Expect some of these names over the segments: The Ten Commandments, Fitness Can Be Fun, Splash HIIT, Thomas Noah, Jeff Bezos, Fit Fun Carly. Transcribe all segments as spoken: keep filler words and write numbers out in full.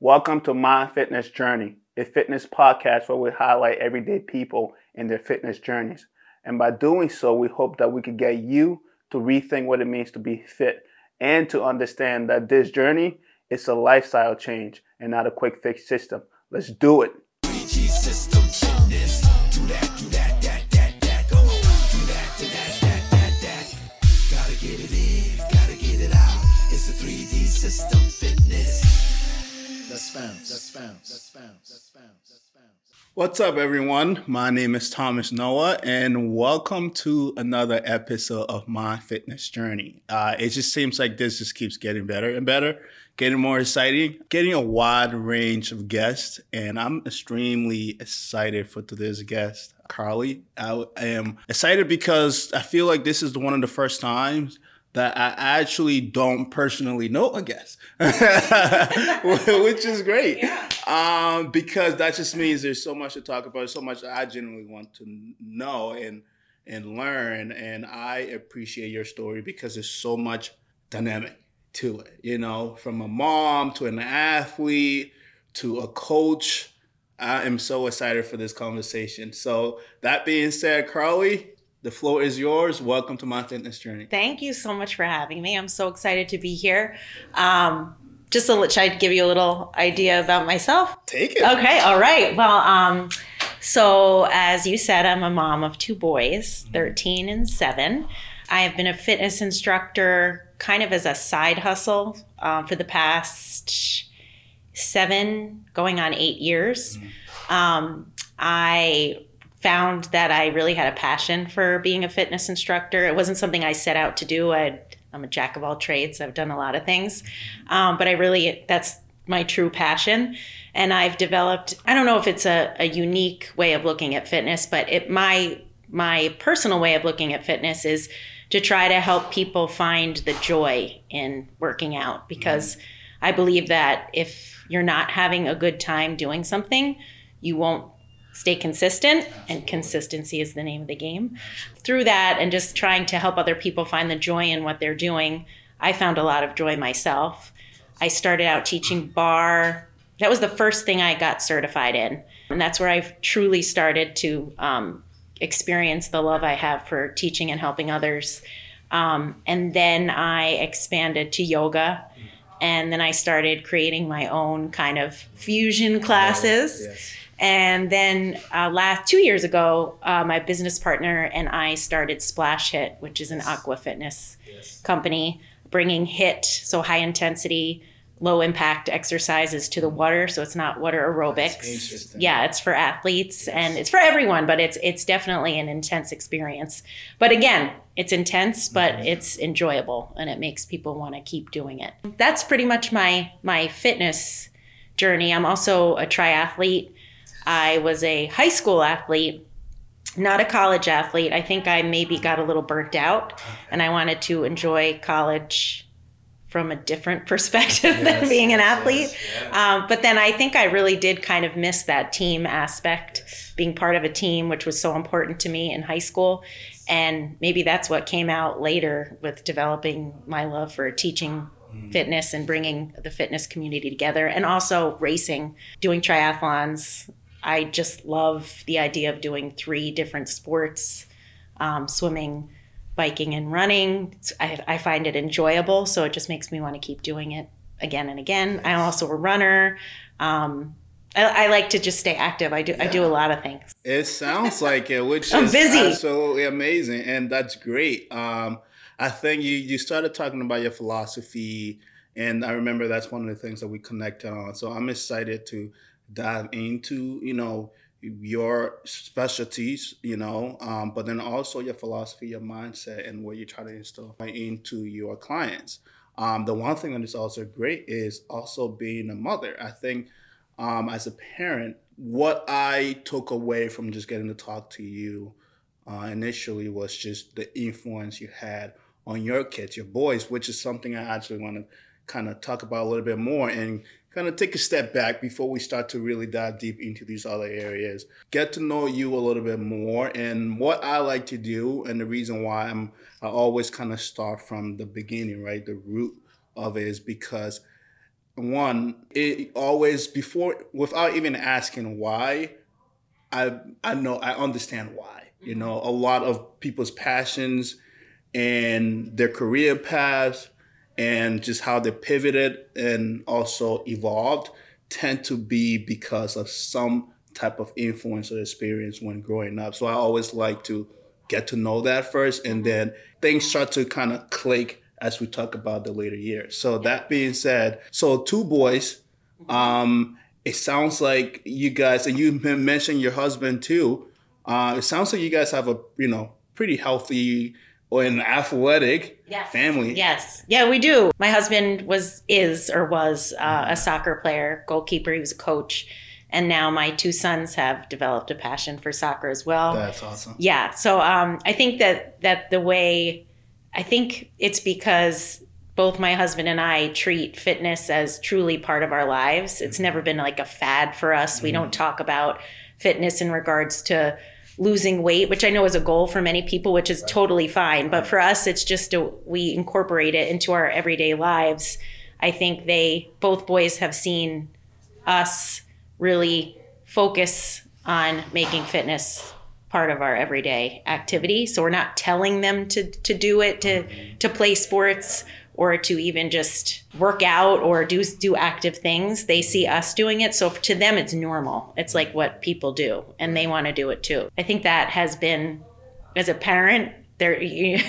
Welcome to My Fitness Journey, a fitness podcast where we highlight everyday people and their fitness journeys. And by doing so, we hope that we can get you to rethink what it means to be fit and to understand that this journey is a lifestyle change and not a quick fix system. Let's do it. three G system fitness. Do that, do that, that, that, that. Go on. Do that, do that, that, that, that. Gotta get it in, gotta get it out. It's a three D system fitness. That's found, that's found, that's found, that's found, that's found. What's up, everyone? My name is Thomas Noah, and welcome to another episode of My Fitness Journey. Uh, it just seems like this just keeps getting better and better, getting more exciting, getting a wide range of guests, and I'm extremely excited for today's guest, Carly. I am excited because I feel like this is one of the first times that I actually don't personally know a guest, which is great. Yeah. Um, because that just means there's so much to talk about, so much I genuinely want to know and and learn. And I appreciate your story because there's so much dynamic to it, you know, from a mom to an athlete to a coach. I am so excited for this conversation. So that being said, Carly, the floor is yours. Welcome to My Fitness Journey. Thank you so much for having me. I'm so excited to be here. Um, just to try to give you a little idea about myself. Take it. Okay. All right. Well, um, so as you said, I'm a mom of two boys, thirteen and seven. I have been a fitness instructor kind of as a side hustle um, for the past seven, going on eight years. Um, I found that I really had a passion for being a fitness instructor. It wasn't something I set out to do. I, I'm a jack of all trades. I've done a lot of things, um, but I really, that's my true passion. And I've developed, I don't know if it's a, a unique way of looking at fitness, but it, my, my personal way of looking at fitness is to try to help people find the joy in working out, because mm-hmm. I believe that if you're not having a good time doing something, you won't stay consistent, and consistency is the name of the game. Through that and just trying to help other people find the joy in what they're doing, I found a lot of joy myself. I started out teaching bar. That was the first thing I got certified in. And that's where I've truly started to um, experience the love I have for teaching and helping others. Um, and then I expanded to yoga. And then I started creating my own kind of fusion classes. Oh, yes. And then uh, last two years ago, uh, my business partner and I started Splash HIIT, which is an aqua fitness yes. company, bringing HIIT, so high intensity, low impact exercises to the water. So it's not water aerobics. Yeah, it's for athletes yes. and it's for everyone, but it's it's definitely an intense experience. But again, it's intense, but mm-hmm. it's enjoyable and it makes people want to keep doing it. That's pretty much my my fitness journey. I'm also a triathlete. I was a high school athlete, not a college athlete. I think I maybe got a little burnt out and I wanted to enjoy college from a different perspective yes, than being an athlete. Yes, yeah. um, but then I think I really did kind of miss that team aspect, yes. being part of a team, which was so important to me in high school. And maybe that's what came out later with developing my love for teaching mm. fitness and bringing the fitness community together, and also racing, doing triathlons. I just love the idea of doing three different sports, um, swimming, biking, and running. I, I find it enjoyable, so it just makes me want to keep doing it again and again. I'm also a runner. Um, I, I like to just stay active. I do yeah. I do a lot of things. It sounds like it, which I'm is busy. Absolutely amazing, and that's great. Um, I think you, you started talking about your philosophy, and I remember that's one of the things that we connected on, so I'm excited to dive into, you know, your specialties, you know, um, but then also your philosophy, your mindset, and what you try to instill into your clients. Um, the one thing that is also great is also being a mother. I think um, as a parent, what I took away from just getting to talk to you uh, initially was just the influence you had on your kids, your boys, which is something I actually want to kind of talk about a little bit more and kind of take a step back before we start to really dive deep into these other areas. Get to know you a little bit more, and what I like to do, and the reason why I'm I always kind of start from the beginning, right? The root of it is because one, it always, before, without even asking why, I I know, I understand why. You know, a lot of people's passions and their career paths and just how they pivoted and also evolved tend to be because of some type of influence or experience when growing up. So I always like to get to know that first, and then things start to kind of click as we talk about the later years. So that being said, so two boys, um, it sounds like you guys, and you mentioned your husband too, uh, it sounds like you guys have a, you know, pretty healthy or an athletic yes. family. Yes. Yeah, we do. My husband was, is, or was uh, a soccer player, goalkeeper. He was a coach. And now my two sons have developed a passion for soccer as well. That's awesome. Yeah. So um, I think that, that the way, I think it's because both my husband and I treat fitness as truly part of our lives. It's mm-hmm. never been like a fad for us. Mm-hmm. We don't talk about fitness in regards to losing weight, which I know is a goal for many people, which is totally fine. But for us, it's just a, we incorporate it into our everyday lives. I think they, both boys have seen us really focus on making fitness part of our everyday activity. So we're not telling them to, to do it, to, to play sports or to even just work out or do do active things. They see us doing it. So to them, it's normal. It's like what people do, and they want to do it too. I think that has been, as a parent, there you,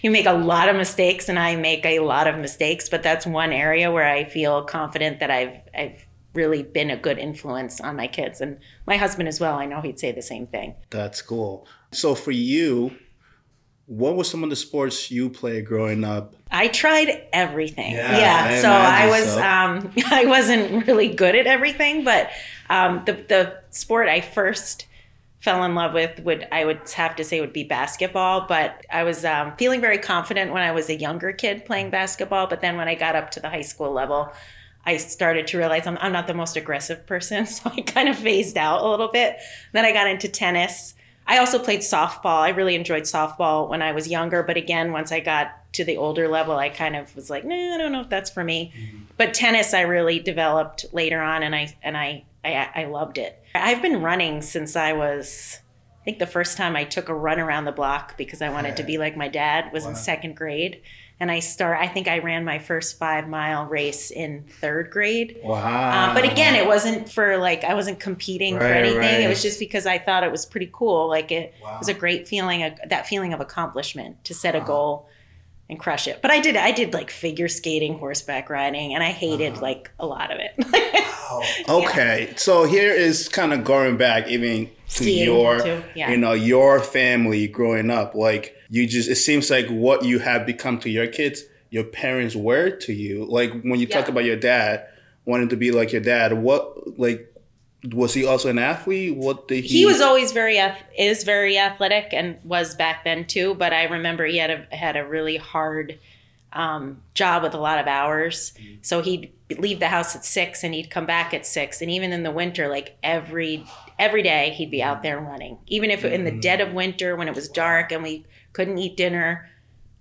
you make a lot of mistakes, and I make a lot of mistakes, but that's one area where I feel confident that I've I've really been a good influence on my kids. And my husband as well, I know he'd say the same thing. That's cool. So for you, what were some of the sports you played growing up? I tried everything. Yeah. yeah. So I was, so. Um, I wasn't really good at everything, but um, the the sport I first fell in love with would I would have to say would be basketball. But I was um, feeling very confident when I was a younger kid playing basketball. But then when I got up to the high school level, I started to realize I'm, I'm not the most aggressive person. So I kind of phased out a little bit. Then I got into tennis. I also played softball. I really enjoyed softball when I was younger. But again, once I got to the older level, I kind of was like, no, nah, I don't know if that's for me. Mm-hmm. But tennis, I really developed later on, and I and I, I I loved it. I've been running since I was, I think the first time I took a run around the block because I wanted right. to be like my dad was wow. in second grade. And I start. I think I ran my first five-mile race in third grade. Wow! Um, but again, it wasn't for like I wasn't competing right, for anything. Right. It was just because I thought it was pretty cool. Like it wow. was a great feeling, a, that feeling of accomplishment to set wow. a goal and crush it. But I did. I did like figure skating, horseback riding, and I hated uh-huh. like a lot of it. Wow. Okay, yeah. So here is kind of going back even to your, too. Yeah. you know, your family growing up, like. You just, it seems like what you have become to your kids, your parents were to you. Like when you yeah. talk about your dad, wanting to be like your dad, what, like, was he also an athlete? What did he? He was always very, is very athletic and was back then too. But I remember he had a, had a really hard um, job with a lot of hours. Mm-hmm. So he'd leave the house at six and he'd come back at six. And even in the winter, like every, every day he'd be out there running. Even if mm-hmm. in the dead of winter when it was dark and we couldn't eat dinner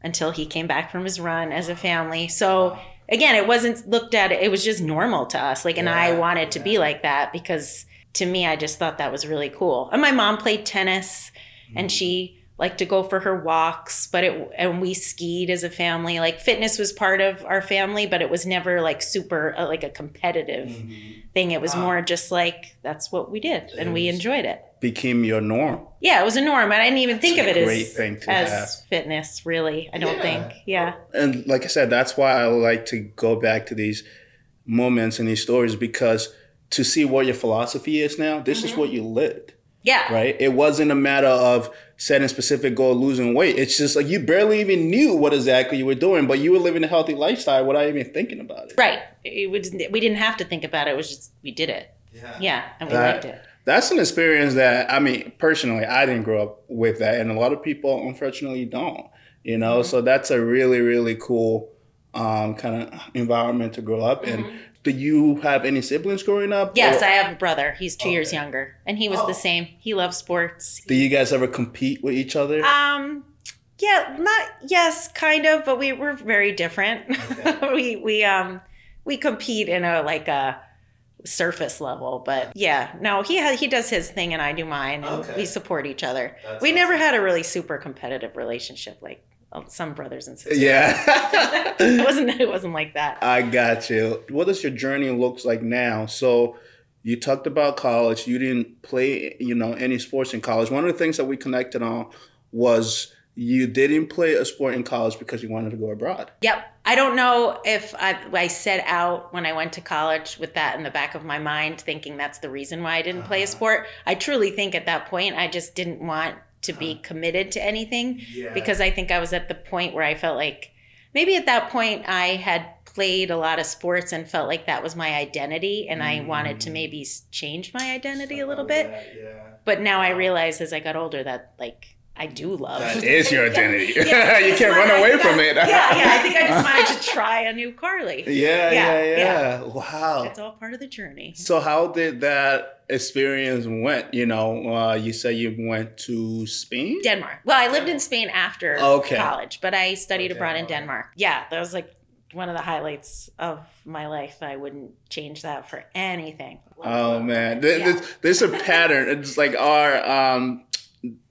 until he came back from his run as a family. So again, it wasn't looked at, it was just normal to us. Like, and yeah, I wanted to yeah. be like that because to me, I just thought that was really cool. And my mom played tennis mm-hmm. and she liked to go for her walks, but it, and we skied as a family. Like fitness was part of our family, but it was never like super, uh, like a competitive mm-hmm. thing. It was wow. more just like, that's what we did and it we enjoyed it. Became your norm. Yeah, it was a norm. And I didn't even think it's of it great as, thing to as have. Fitness, really. I don't yeah. think. Yeah. And like I said, that's why I like to go back to these moments and these stories, because to see what your philosophy is now, this mm-hmm. is what you lived. Yeah. Right? It wasn't a matter of setting specific goal, losing weight. It's just like you barely even knew what exactly you were doing, but you were living a healthy lifestyle without even thinking about it. Right. It was, we didn't have to think about it. It was just, we did it. Yeah. Yeah. And we that, liked it. That's an experience that, I mean, personally, I didn't grow up with that. And a lot of people, unfortunately, don't, you know? Mm-hmm. So that's a really, really cool um, kind of environment to grow up in. Mm-hmm. Do you have any siblings growing up? Yes, or? I have a brother. He's two okay. years younger. And he was oh. the same. He loves sports. Do you guys ever compete with each other? Um, yeah, not, yes, kind of, but we were very different. Okay. we, we, um. we compete in a like a surface level, but yeah, no, he has, he does his thing and I do mine, and okay. we support each other. That's we awesome. Never had a really super competitive relationship like some brothers and sisters. Yeah. it wasn't it wasn't like that. I got you. What does your journey look like now? So you talked about college. You didn't play, you know, any sports in college. One of the things that we connected on was you didn't play a sport in college because you wanted to go abroad. Yep. I don't know if I, I set out when I went to college with that in the back of my mind, thinking that's the reason why I didn't play a sport. I truly think at that point, I just didn't want to be committed to anything yeah. because I think I was at the point where I felt like maybe at that point I had played a lot of sports and felt like that was my identity, and I mm. wanted to maybe change my identity a little bit. That, yeah. But now I realize as I got older that like I do love. That is your identity. yeah, yeah, you can't run I away from I, it. yeah, yeah. I think I just wanted to try a new Carly. Yeah, yeah, yeah. yeah. yeah. Wow. It's all part of the journey. So how did that experience went? You know, uh, you said you went to Spain? Denmark. Well, I lived in Spain after okay. college, but I studied abroad in Denmark. Yeah, that was like one of the highlights of my life. I wouldn't change that for anything. Oh man, there's, yeah. there's a pattern. It's like our um,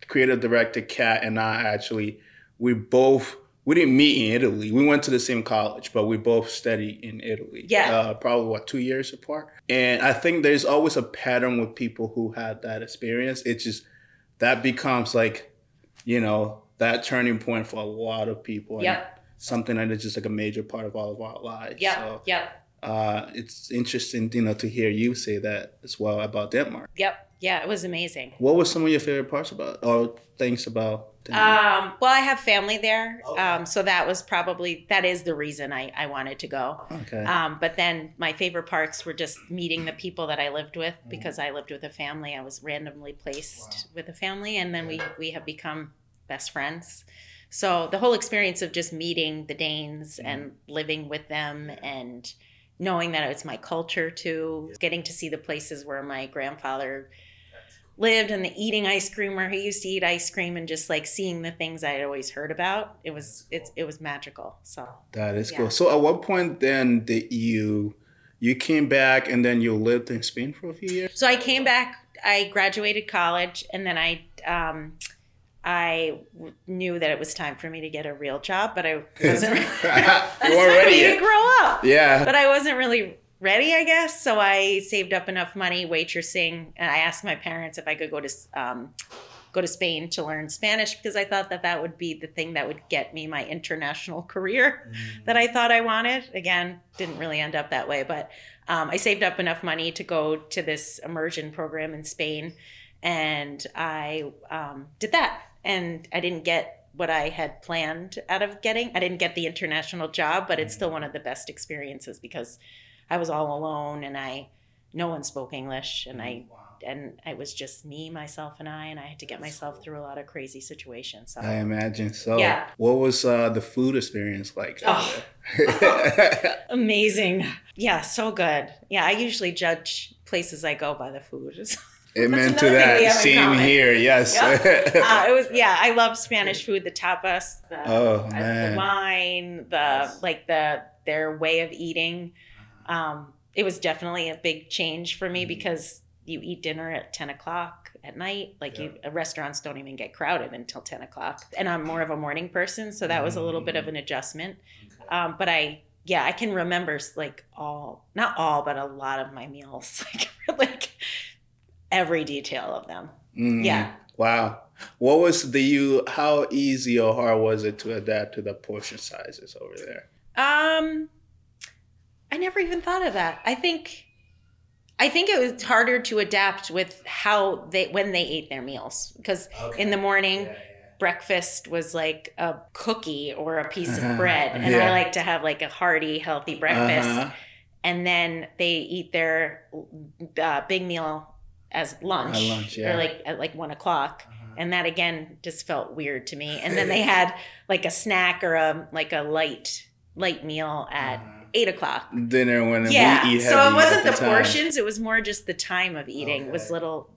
creative director Kat and I actually, we both, we didn't meet in Italy. We went to the same college, but we both studied in Italy. Yeah. Uh, probably what, two years apart. And I think there's always a pattern with people who had that experience. It just, that becomes like, you know, that turning point for a lot of people. Yeah. And, something that is just like a major part of all of our lives. Yeah, so, yeah. Uh, it's interesting, you know, to hear you say that as well about Denmark. Yep, yeah, it was amazing. What were some of your favorite parts about or things about Denmark? Um, well, I have family there, okay. um, so that was probably, that is the reason I, I wanted to go. Okay. Um, but then my favorite parts were just meeting the people that I lived with, mm. because I lived with a family. I was randomly placed wow. with a family, and then we, we have become best friends. So the whole experience of just meeting the Danes mm-hmm. and living with them and knowing that it's my culture too, yeah. getting to see the places where my grandfather cool. lived and the eating ice cream where he used to eat ice cream and just like seeing the things I had always heard about. It was cool. it's it was magical. So that is yeah. cool. So at what point then did you you came back and then you lived in Spain for a few years? So I came back. I graduated college and then I. Um, I knew that it was time for me to get a real job, but I wasn't ready. I was ready to grow up. Yeah. But I wasn't really ready, I guess. So I saved up enough money waitressing, and I asked my parents if I could go to um, go to Spain to learn Spanish because I thought that that would be the thing that would get me my international career mm. that I thought I wanted. Again, didn't really end up that way, but um, I saved up enough money to go to this immersion program in Spain, and I um, did that. And I didn't get what I had planned out of getting. I didn't get the international job, but it's still one of the best experiences because I was all alone and I, no one spoke English and I, wow. and it was just me, myself, and I, and I had to get myself through a lot of crazy situations. So I imagine so. Yeah. What was uh, the food experience like? Oh, amazing. Yeah, so good. Yeah, I usually judge places I go by the food. Amen to that. Same here. Yes. Yep. Uh, it was. Yeah, I love Spanish food. The tapas, the, oh, man. Uh, the wine, the yes. like the their way of eating. Um, it was definitely a big change for me mm. because you eat dinner at ten o'clock at night. Like yeah. you, uh, restaurants don't even get crowded until ten o'clock. And I'm more of a morning person, so that was a little bit of an adjustment. Um, but I. Yeah, I can remember like all, not all, but a lot of my meals, like, like every detail of them. Mm, yeah. Wow. What was the you? How easy or hard was it to adapt to the portion sizes over there? Um, I never even thought of that. I think, I think it was harder to adapt with how they when they ate their meals because okay. in the morning. Yeah. Breakfast was like a cookie or a piece of bread. And yeah. I like to have like a hearty, healthy breakfast. Uh-huh. And then they eat their uh, big meal as lunch. Uh, lunch yeah. Or like at like one o'clock. Uh-huh. And that again just felt weird to me. And then they had like a snack or a like a light light meal at uh-huh. eight o'clock. Dinner when yeah. we eat heavy. So it wasn't the, the portions. It was more just the time of eating okay. was little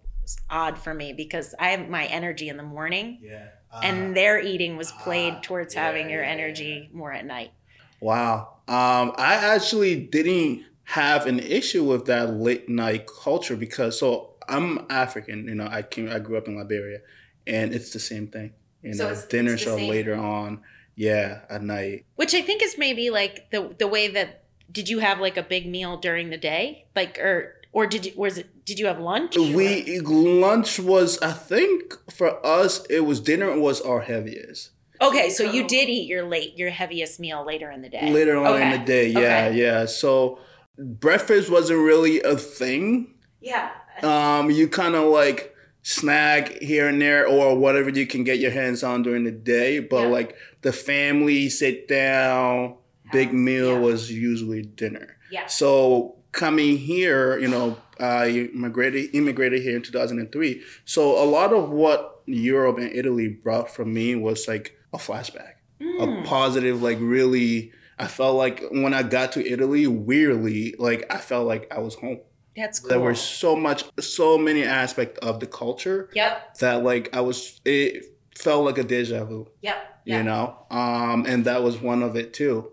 odd for me because I have my energy in the morning. Yeah. Uh, and their eating was played towards uh, yeah, having your energy yeah, yeah. more at night. Wow. Um, I actually didn't have an issue with that late night culture because, so I'm African, you know, I came, I grew up in Liberia, and it's the same thing. You so know, it's, dinners it's are later on, yeah, at night. Which I think is maybe like the the way that, did you have like a big meal during the day? Like, or or did you, was it, did you have lunch? We, lunch was, I think for us, it was dinner was our heaviest. Okay, so you did eat your late, your heaviest meal later in the day. Later on okay. in the day, yeah, okay. yeah. So breakfast wasn't really a thing. Yeah. Um, you kind of like snack here and there or whatever you can get your hands on during the day. But yeah. like the family sit down, yeah. big meal yeah. was usually dinner. Yeah. So coming here, you know, I immigrated, immigrated here in two thousand three. So a lot of what Europe and Italy brought for me was like a flashback, mm. a positive, like really, I felt like when I got to Italy, weirdly, like I felt like I was home. That's cool. There were so much, so many aspects of the culture. Yep. That like I was, it felt like a deja vu. Yep. yep. You know, um, and that was one of it too.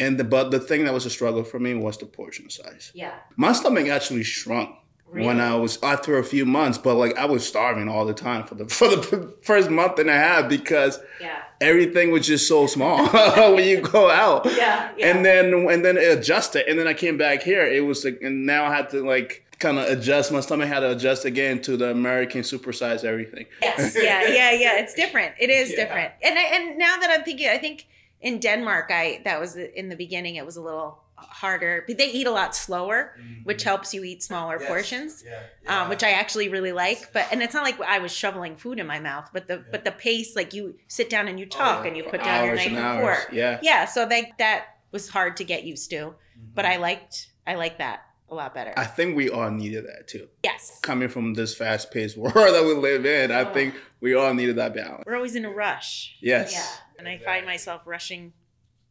And the, but the thing that was a struggle for me was the portion size. Yeah. My stomach actually shrunk. Really? When I was, after a few months, but like I was starving all the time for the for the first month and a half because yeah. everything was just so small when you go out. Yeah, yeah. And then and then it adjusted, and then I came back here. It was like, and now I had to like kind of adjust. My stomach had to adjust again to the American supersize everything. Yes, yeah, yeah, yeah. It's different. It is yeah. different. And I, and now that I'm thinking, I think in Denmark, I that was in the beginning. It was a little harder, but they eat a lot slower, mm-hmm. which helps you eat smaller yes. portions, yeah. Yeah. Um, which I actually really like. But and it's not like I was shoveling food in my mouth, but the yeah. but the pace, like you sit down and you talk oh, yeah. and you put For down your knife and fork. Yeah, yeah. So like that was hard to get used to, mm-hmm. but I liked I liked that a lot better. I think we all needed that too. Yes, coming from this fast-paced world that we live in, oh. I think we all needed that balance. We're always in a rush. Yes, yeah, and exactly. I find myself rushing.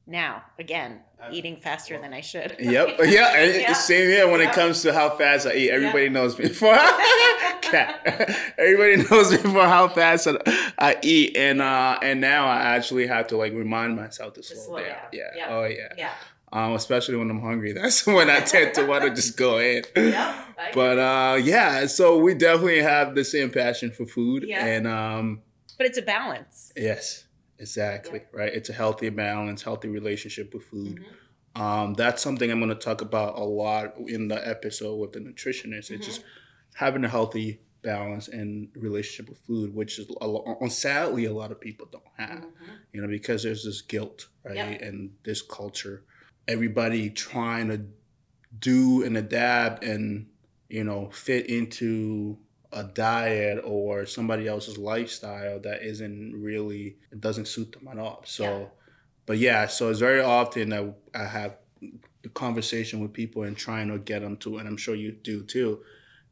Now, again, eating faster than I should. Yep. Yeah. And yeah. Same here when yeah. it comes to how fast I eat. Everybody yeah. knows me for Everybody knows me for how fast I eat. And uh, and now I actually have to like remind myself to slow, to slow down. down. Yeah. yeah. Oh, yeah. Yeah. Um, especially when I'm hungry. That's when I tend to want to just go in. Yeah. But uh, yeah, so we definitely have the same passion for food. Yeah. And um, but it's a balance. Yes. Exactly, yeah. right? It's a healthy balance, healthy relationship with food. Mm-hmm. Um, that's something I'm going to talk about a lot in the episode with the nutritionist. Mm-hmm. It's just having a healthy balance and relationship with food, which is a lot, sadly a lot of people don't have, mm-hmm. you know, because there's this guilt, right? Yep. And this culture, everybody trying to do and adapt and, you know, fit into a diet or somebody else's lifestyle that isn't really, it doesn't suit them at all. So, yeah. but yeah, so it's very often that I have the conversation with people and trying to get them to, and I'm sure you do too,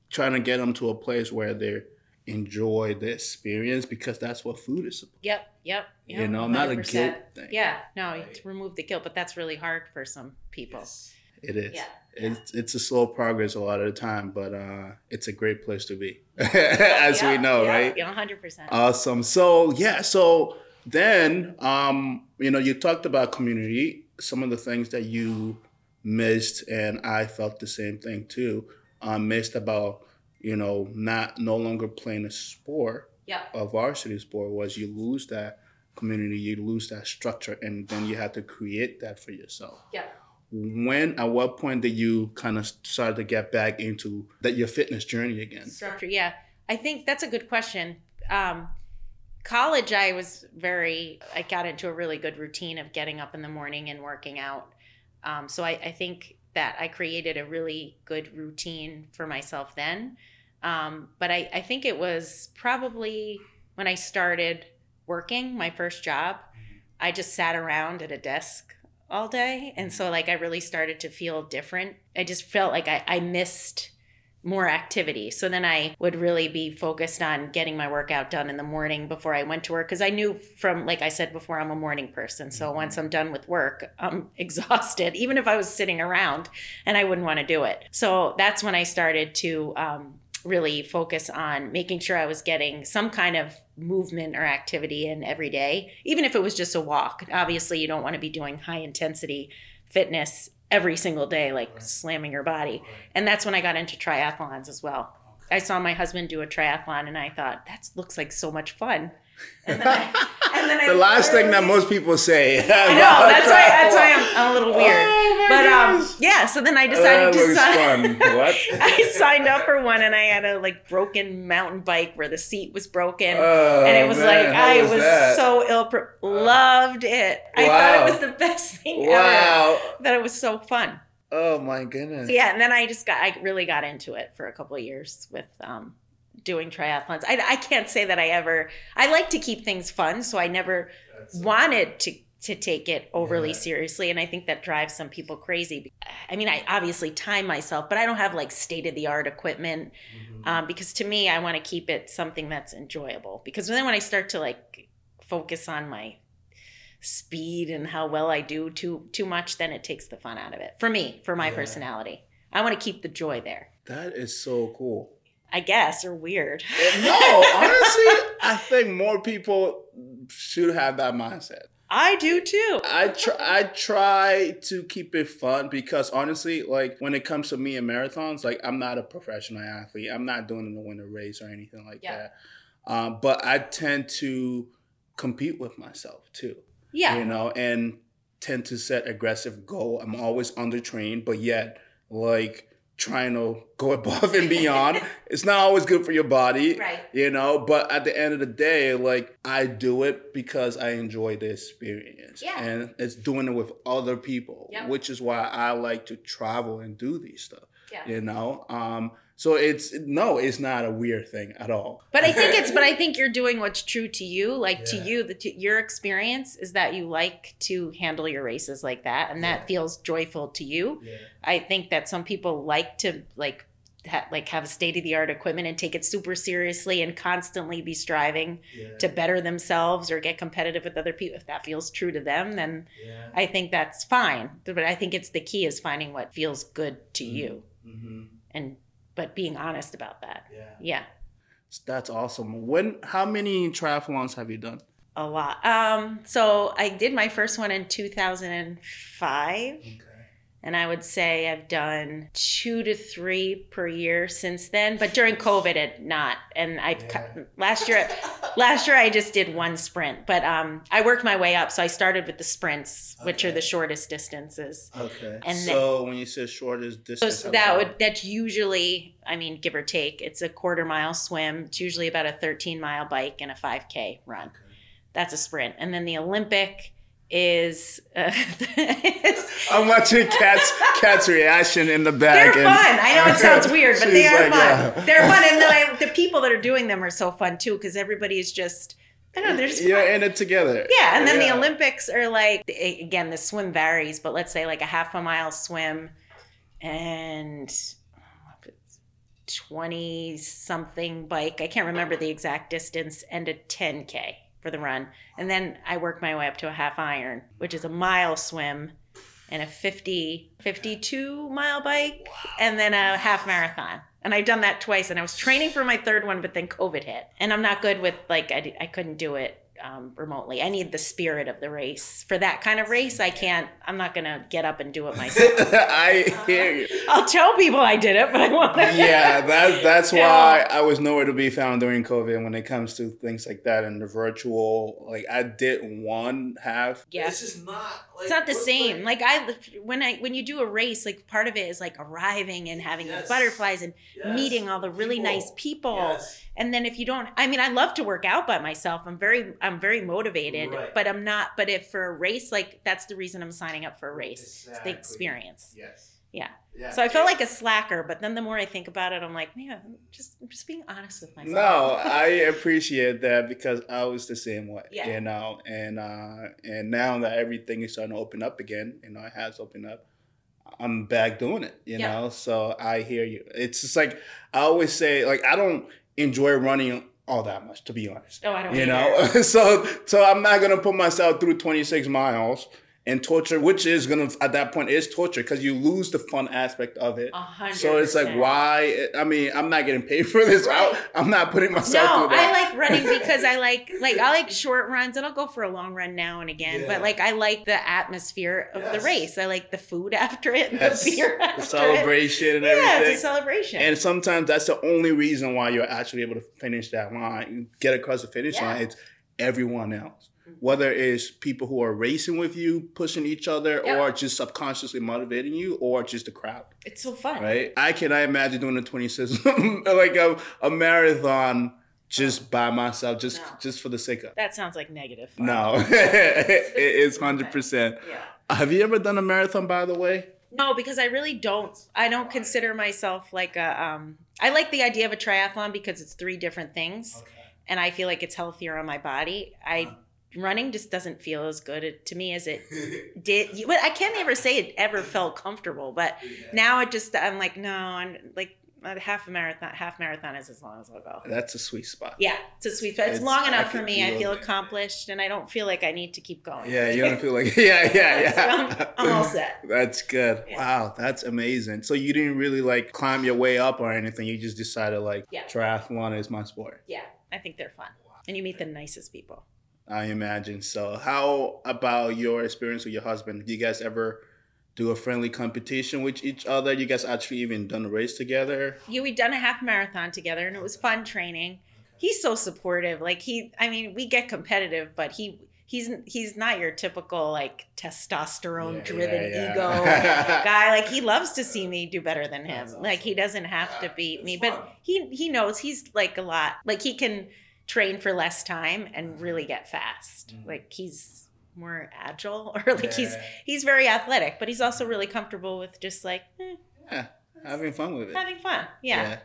trying to get them to a place where they enjoy the experience because that's what food is about. Yep, yep. yep you know, one hundred percent. Not a guilt thing. Yeah, no, right? To remove the guilt, but that's really hard for some people. Yes. It is. Yeah. It's, it's a slow progress a lot of the time, but uh, it's a great place to be, as yeah, we know, yeah, right? Yeah, one hundred percent. Awesome. So, yeah. So then, um, you know, you talked about community, some of the things that you missed, and I felt the same thing too, um, missed about, you know, not no longer playing a sport, yeah. a varsity sport, was you lose that community, you lose that structure, and then you have to create that for yourself. Yeah. When, at what point did you kind of start to get back into that your fitness journey again? Structure, yeah. I think that's a good question. Um, college, I was very, I got into a really good routine of getting up in the morning and working out. Um, so I, I think that I created a really good routine for myself then. Um, but I, I think it was probably when I started working, my first job, I just sat around at a desk all day. And so like I really started to feel different. I just felt like I, I missed more activity. So then I would really be focused on getting my workout done in the morning before I went to work. Because I knew from, like I said before, I'm a morning person. So once I'm done with work, I'm exhausted, even if I was sitting around, and I wouldn't want to do it. So that's when I started to um, really focus on making sure I was getting some kind of movement or activity in every day, even if it was just a walk. Obviously, you don't want to be doing high intensity fitness every single day, like right. slamming your body. Right. And that's when I got into triathlons as well. Okay. I saw my husband do a triathlon and I thought, that looks like so much fun. And then I, and then I the last thing that most people say. I know, that's why, that's why I'm, I'm a little weird. Oh, but um, yeah, so then I decided to sign. What? I signed up for one and I had a like broken mountain bike where the seat was broken, oh, and it was man, like I was, was so ill. Pro- loved it. Wow. I thought it was the best thing wow. ever. That it was so fun. Oh my goodness. So, yeah, and then I just got I really got into it for a couple of years with um. doing triathlons. I, I can't say that I ever, I like to keep things fun. So I never That's wanted to, to take it overly yeah. seriously. And I think that drives some people crazy. I mean, I obviously time myself, but I don't have like state of the art equipment mm-hmm. um, because to me, I want to keep it something that's enjoyable, because then when I start to like focus on my speed and how well I do too, too much, then it takes the fun out of it for me, for my yeah. personality. I want to keep the joy there. That is so cool. I guess, or weird. No, honestly, I think more people should have that mindset. I do too. I try, I try to keep it fun because honestly, like when it comes to me in marathons, like I'm not a professional athlete. I'm not doing it to win a race or anything like yeah. that. Um, but I tend to compete with myself too. Yeah. You know, and tend to set aggressive goals. I'm always undertrained, but yet like... trying to go above and beyond. It's not always good for your body, right. you know, but at the end of the day, like I do it because I enjoy the experience yeah. and it's doing it with other people, yep. which is why I like to travel and do these stuff, yeah. you know? Um, so it's, no, it's not a weird thing at all. But I think it's, but I think you're doing what's true to you. Like yeah. to you, the, to your experience is that you like to handle your races like that. And that yeah. feels joyful to you. Yeah. I think that some people like to like, ha- like have state-of-the-art equipment and take it super seriously and constantly be striving yeah. to better themselves or get competitive with other people. If that feels true to them, then yeah. I think that's fine. But I think it's the key is finding what feels good to mm-hmm. you mm-hmm. and but being honest about that. Yeah. Yeah. That's awesome. When, how many triathlons have you done? A lot. Um, so I did my first one in two thousand five. Okay. And I would say I've done two to three per year since then, but during COVID it not. And I yeah. last year, last year I just did one sprint, but um, I worked my way up. So I started with the sprints, okay. which are the shortest distances. Okay. And so then, when you say shortest distance, so that would that's usually, I mean, give or take, it's a quarter mile swim. It's usually about a thirteen mile bike and a five K run. Okay. That's a sprint. And then the Olympic. Is, uh, is I'm watching Kat's Kat's reaction in the back. They're and, fun. I know it sounds weird, but they are like, fun. Yeah. They're fun, and then I, the people that are doing them are so fun too, because everybody is just I don't know. They're just you're fun. In it together. Yeah, and then yeah. the Olympics are like again the swim varies, but let's say like a half a mile swim and twenty something bike. I can't remember the exact distance, and a ten K. For the run. And then I work my way up to a half iron, which is a mile swim and a fifty, fifty-two mile bike wow. and then a half marathon. And I've done that twice and I was training for my third one, but then COVID hit and I'm not good with like, I, I couldn't do it um, remotely. I need the spirit of the race for that kind of race. I can't, I'm not going to get up and do it myself. I hear you. I'll tell people I did it, but I won't. Yeah, that, that's yeah. why I was nowhere to be found during COVID when it comes to things like that and the virtual. Like I did one half. Yeah. It's just not. Like, it's not the same. Like, like I, when I, when you do a race, like part of it is like arriving and having yes. the butterflies and yes. meeting all the really people. nice people. Yes. And then if you don't, I mean, I love to work out by myself. I'm very, I'm very motivated, right. but I'm not, but if for a race, like that's the reason I'm signing up for a race, exactly. the experience. Yes. Yeah. yeah. So I felt like a slacker, but then the more I think about it, I'm like, man, I'm just, I'm just being honest with myself. No, I appreciate that because I was the same way, yeah. you know, and, uh, and now that everything is starting to open up again, you know, it has opened up. I'm back doing it, you yeah. know? So I hear you. It's just like, I always say like, I don't enjoy running all that much, to be honest. Oh, I don't. You know, so so I'm not gonna put myself through twenty-six miles and torture, which is going to, at that point, is torture because you lose the fun aspect of it. one hundred percent. So it's like, why? I mean, I'm not getting paid for this. Right. I, I'm not putting myself no, through that. I like running because I like, like, I like short runs and I'll go for a long run now and again. Yeah. But like, I like the atmosphere of yes. the race. I like the food after it, and yes. the beer after the celebration it. And everything. Yeah, it's a celebration. And sometimes that's the only reason why you're actually able to finish that line, get across the finish yeah. line. It's everyone else. Whether it's people who are racing with you, pushing each other, yep. or just subconsciously motivating you, or just the crowd. It's so fun. Right? I cannot imagine doing a twenty-six, like a, a marathon just by myself, just, no. just for the sake of. That sounds like negative fun. No. It is one hundred percent. Yeah. Have you ever done a marathon, by the way? No, because I really don't. I don't consider myself like a, um, I like the idea of a triathlon because it's three different things. Okay. And I feel like it's healthier on my body. I uh-huh. Running just doesn't feel as good to me as it did. But I can't ever say it ever felt comfortable. But yeah. now it just, I'm like, no, I'm like half a marathon. Half marathon is as long as I'll go. That's a sweet spot. Yeah, it's a sweet spot. It's, it's long enough for me. I feel accomplished, and I don't feel like I need to keep going. Yeah, you don't feel like yeah, yeah, yeah. So I'm, I'm all set. That's good. Yeah. Wow, that's amazing. So you didn't really like climb your way up or anything. You just decided like yeah. triathlon is my sport. Yeah, I think they're fun, and you meet the nicest people. I imagine. So how about your experience with your husband? Do you guys ever do a friendly competition with each other? You guys actually even done a race together? Yeah, we've done a half marathon together and it was fun training. He's so supportive. Like he, I mean, we get competitive, but he, he's, he's not your typical like testosterone yeah, driven yeah, yeah. ego guy. Like he loves to see me do better than him. Awesome. Like he doesn't have yeah, to beat me, fun. But he, he knows he's like a lot, like he can train for less time and really get fast. Mm. Like he's more agile or like yeah. he's he's very athletic, but he's also really comfortable with just like eh, yeah, having fun with it. Having fun. Yeah. yeah.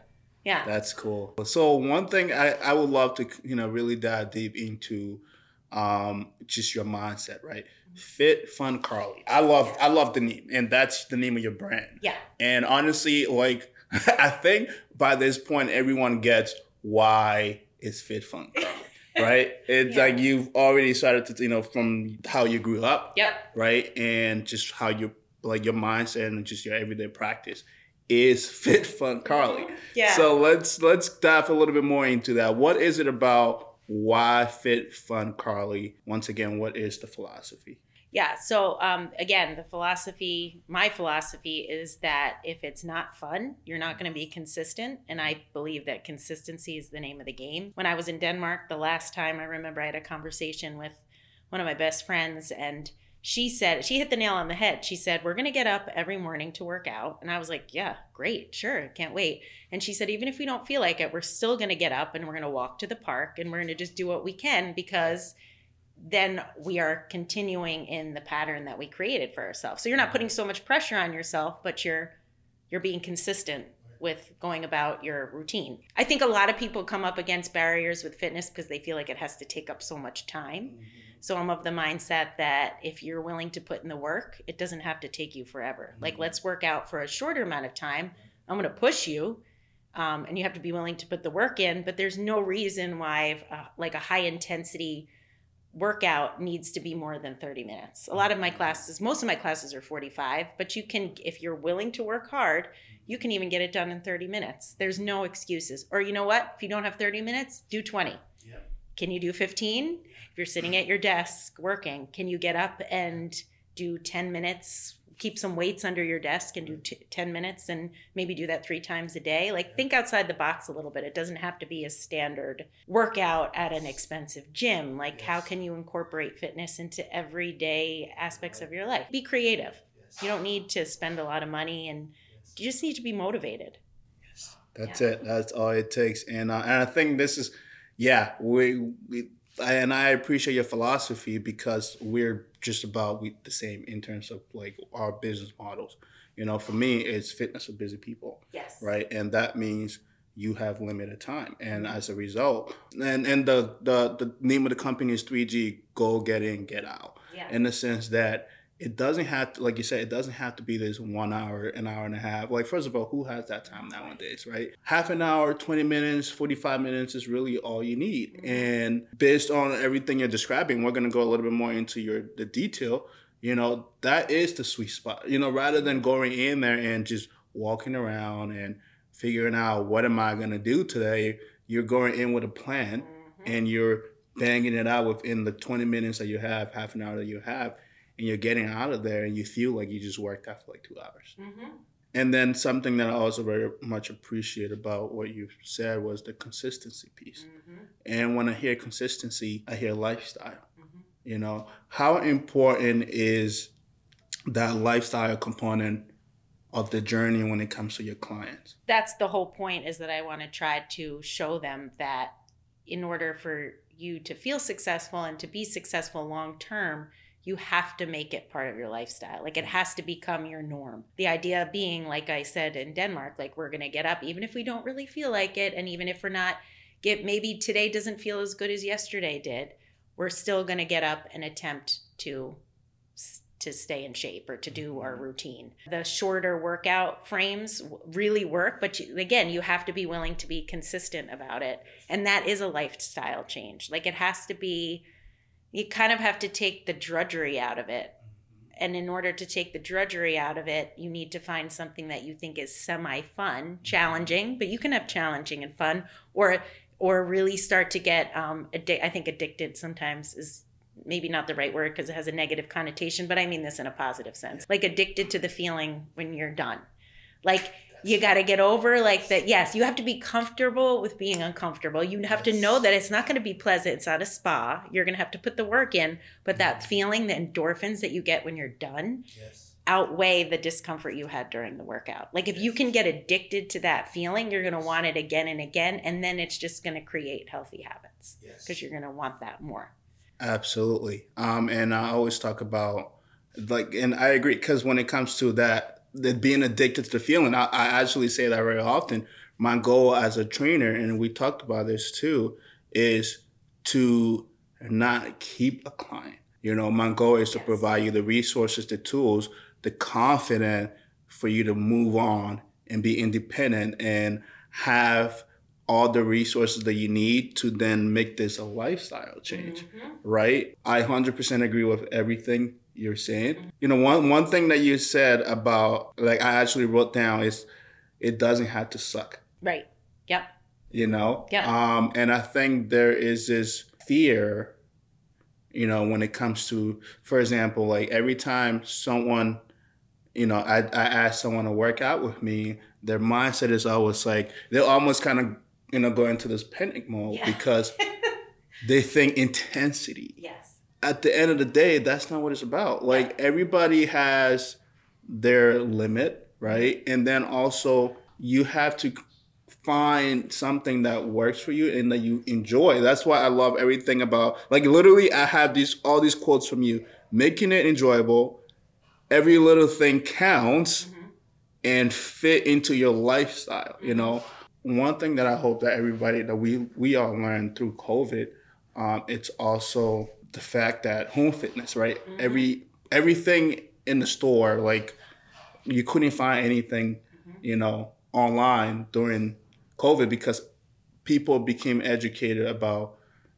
Yeah. That's cool. So one thing I, I would love to, you know, really dive deep into um just your mindset, right? Mm-hmm. Fit Fun Carly. I love I love the name, and that's the name of your brand. Yeah. And honestly, like I think by this point everyone gets why it's Fit Fun Carly, right? It's yeah. like you've already started to, you know, from how you grew up, yep. right? And just how you, like your mindset and just your everyday practice is Fit Fun Carly. Yeah. So let's let's dive a little bit more into that. What is it about why Fit Fun Carly? Once again, what is the philosophy? Yeah, so um, again, the philosophy, my philosophy is that if it's not fun, you're not going to be consistent. And I believe that consistency is the name of the game. When I was in Denmark the last time, I remember I had a conversation with one of my best friends and she said, she hit the nail on the head. She said, we're going to get up every morning to work out. And I was like, yeah, great, sure, can't wait. And she said, even if we don't feel like it, we're still going to get up and we're going to walk to the park and we're going to just do what we can because then we are continuing in the pattern that we created for ourselves. So you're not putting so much pressure on yourself, but you're you're being consistent with going about your routine. I think a lot of people come up against barriers with fitness because they feel like it has to take up so much time. Mm-hmm. So I'm of the mindset that if you're willing to put in the work, it doesn't have to take you forever. Mm-hmm. Like let's work out for a shorter amount of time. I'm going to push you. Um, and you have to be willing to put the work in, but there's no reason why if, uh, like a high intensity workout needs to be more than thirty minutes. A lot of my classes, most of my classes are forty-five, but you can, if you're willing to work hard, you can even get it done in thirty minutes. There's no excuses. Or you know what? If you don't have thirty minutes, do twenty. Yeah. Can you do fifteen? If you're sitting at your desk working, can you get up and do ten minutes? Keep some weights under your desk and do t- ten minutes and maybe do that three times a day. Like think outside the box a little bit. It doesn't have to be a standard workout at an expensive gym. Like yes. how can you incorporate fitness into everyday aspects of your life? Be creative. Yes. You don't need to spend a lot of money and you just need to be motivated. Yes. That's yeah. it. That's all it takes. And, uh, and I think this is, yeah, we, we, and I appreciate your philosophy because we're just about we, the same in terms of like our business models. You know, for me, it's fitness for busy people. Yes. Right. And that means you have limited time. And as a result, and, and the, the, the name of the company is three G, go get in, get out. Yeah. In the sense that it doesn't have to, like you said, it doesn't have to be this one hour, an hour and a half. Like, first of all, who has that time nowadays, right? Half an hour, twenty minutes, forty-five minutes is really all you need. Mm-hmm. And based on everything you're describing, we're going to go a little bit more into your the detail. You know, that is the sweet spot. You know, rather than going in there and just walking around and figuring out what am I going to do today, you're going in with a plan mm-hmm. and you're banging it out within the twenty minutes that you have, half an hour that you have, and you're getting out of there and you feel like you just worked out for like two hours. Mm-hmm. And then something that I also very much appreciate about what you said was the consistency piece. Mm-hmm. And when I hear consistency, I hear lifestyle. Mm-hmm. You know, how important is that lifestyle component of the journey when it comes to your clients? That's the whole point, is that I want to try to show them that in order for you to feel successful and to be successful long term, you have to make it part of your lifestyle. Like, it has to become your norm. The idea being, like I said in Denmark, like, we're gonna get up even if we don't really feel like it. And even if we're not, get maybe today doesn't feel as good as yesterday did, we're still gonna get up and attempt to to stay in shape or to do our routine. The shorter workout frames really work, but you, again, you have to be willing to be consistent about it. And that is a lifestyle change. Like, it has to be, you kind of have to take the drudgery out of it. And in order to take the drudgery out of it, you need to find something that you think is semi-fun, challenging, but you can have challenging and fun, or or really start to get, um, addi- I think addicted sometimes is maybe not the right word because it has a negative connotation, but I mean this in a positive sense. Like, addicted to the feeling when you're done. Like, you got to get over like that. Yes, you have to be comfortable with being uncomfortable. You have yes. to know that it's not going to be pleasant. It's not a spa. You're going to have to put the work in. But that feeling, the endorphins that you get when you're done, yes. outweigh the discomfort you had during the workout. Like, if yes. you can get addicted to that feeling, you're going to want it again and again. And then it's just going to create healthy habits because yes. you're going to want that more. Absolutely. Um, and I always talk about, like, and I agree, because when it comes to that, that being addicted to the feeling, I, I actually say that very often. My goal as a trainer, and we talked about this too, is to not keep a client. You know, my goal is to yes. provide you the resources, the tools, the confidence for you to move on and be independent and have all the resources that you need to then make this a lifestyle change, mm-hmm. right? I one hundred percent agree with everything you're saying. You know, one one thing that you said about, like, I actually wrote down is, it doesn't have to suck. Right. Yep. You know? Yeah. Um, and I think there is this fear, you know, when it comes to, for example, like, every time someone, you know, I, I ask someone to work out with me, their mindset is always like, they're almost kind of, you know, go into this panic mode yeah. because they think intensity. Yes. At the end of the day, that's not what it's about. Like, everybody has their limit, right? And then also, you have to find something that works for you and that you enjoy. That's why I love everything about, like, literally, I have these all these quotes from you. Making it enjoyable, every little thing counts, mm-hmm. and fit into your lifestyle, you know? One thing that I hope that everybody, that we, we all learned through COVID, um, it's also the fact that home fitness, right? Mm-hmm. Every everything in the store, like, you couldn't find anything, mm-hmm. you know, online during COVID because people became educated about,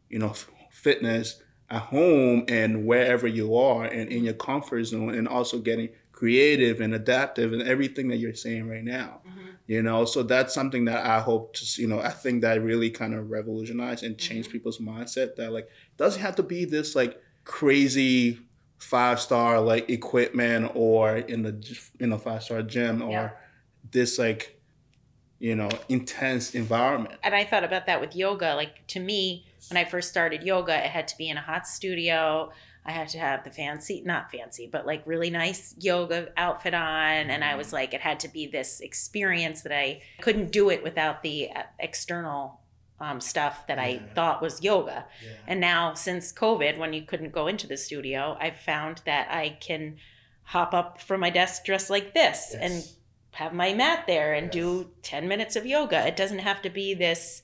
you know, f- fitness at home and wherever you are and in your comfort zone, and also getting creative and adaptive and everything that you're saying right now, mm-hmm. you know? So that's something that I hope to, you know, I think that really kind of revolutionized and changed mm-hmm. people's mindset, that, like, it doesn't have to be this, like, crazy five-star, like, equipment or in the, you know, five-star gym or yeah. this, like, you know, intense environment. And I thought about that with yoga. Like, to me, when I first started yoga, it had to be in a hot studio. I had to have the fancy, not fancy, but like really nice yoga outfit on. And I was like, it had to be this experience that I couldn't do it without the external um, stuff that yeah. I thought was yoga. Yeah. And now since COVID, when you couldn't go into the studio, I've found that I can hop up from my desk dressed like this yes. and have my mat there and yes. do ten minutes of yoga. It doesn't have to be this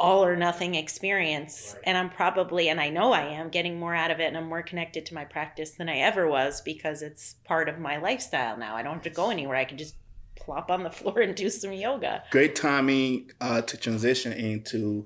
all or nothing experience. Right. And I'm probably, and I know I am, getting more out of it, and I'm more connected to my practice than I ever was because it's part of my lifestyle now. I don't have to go anywhere. I can just plop on the floor and do some yoga. Great timing uh, to transition into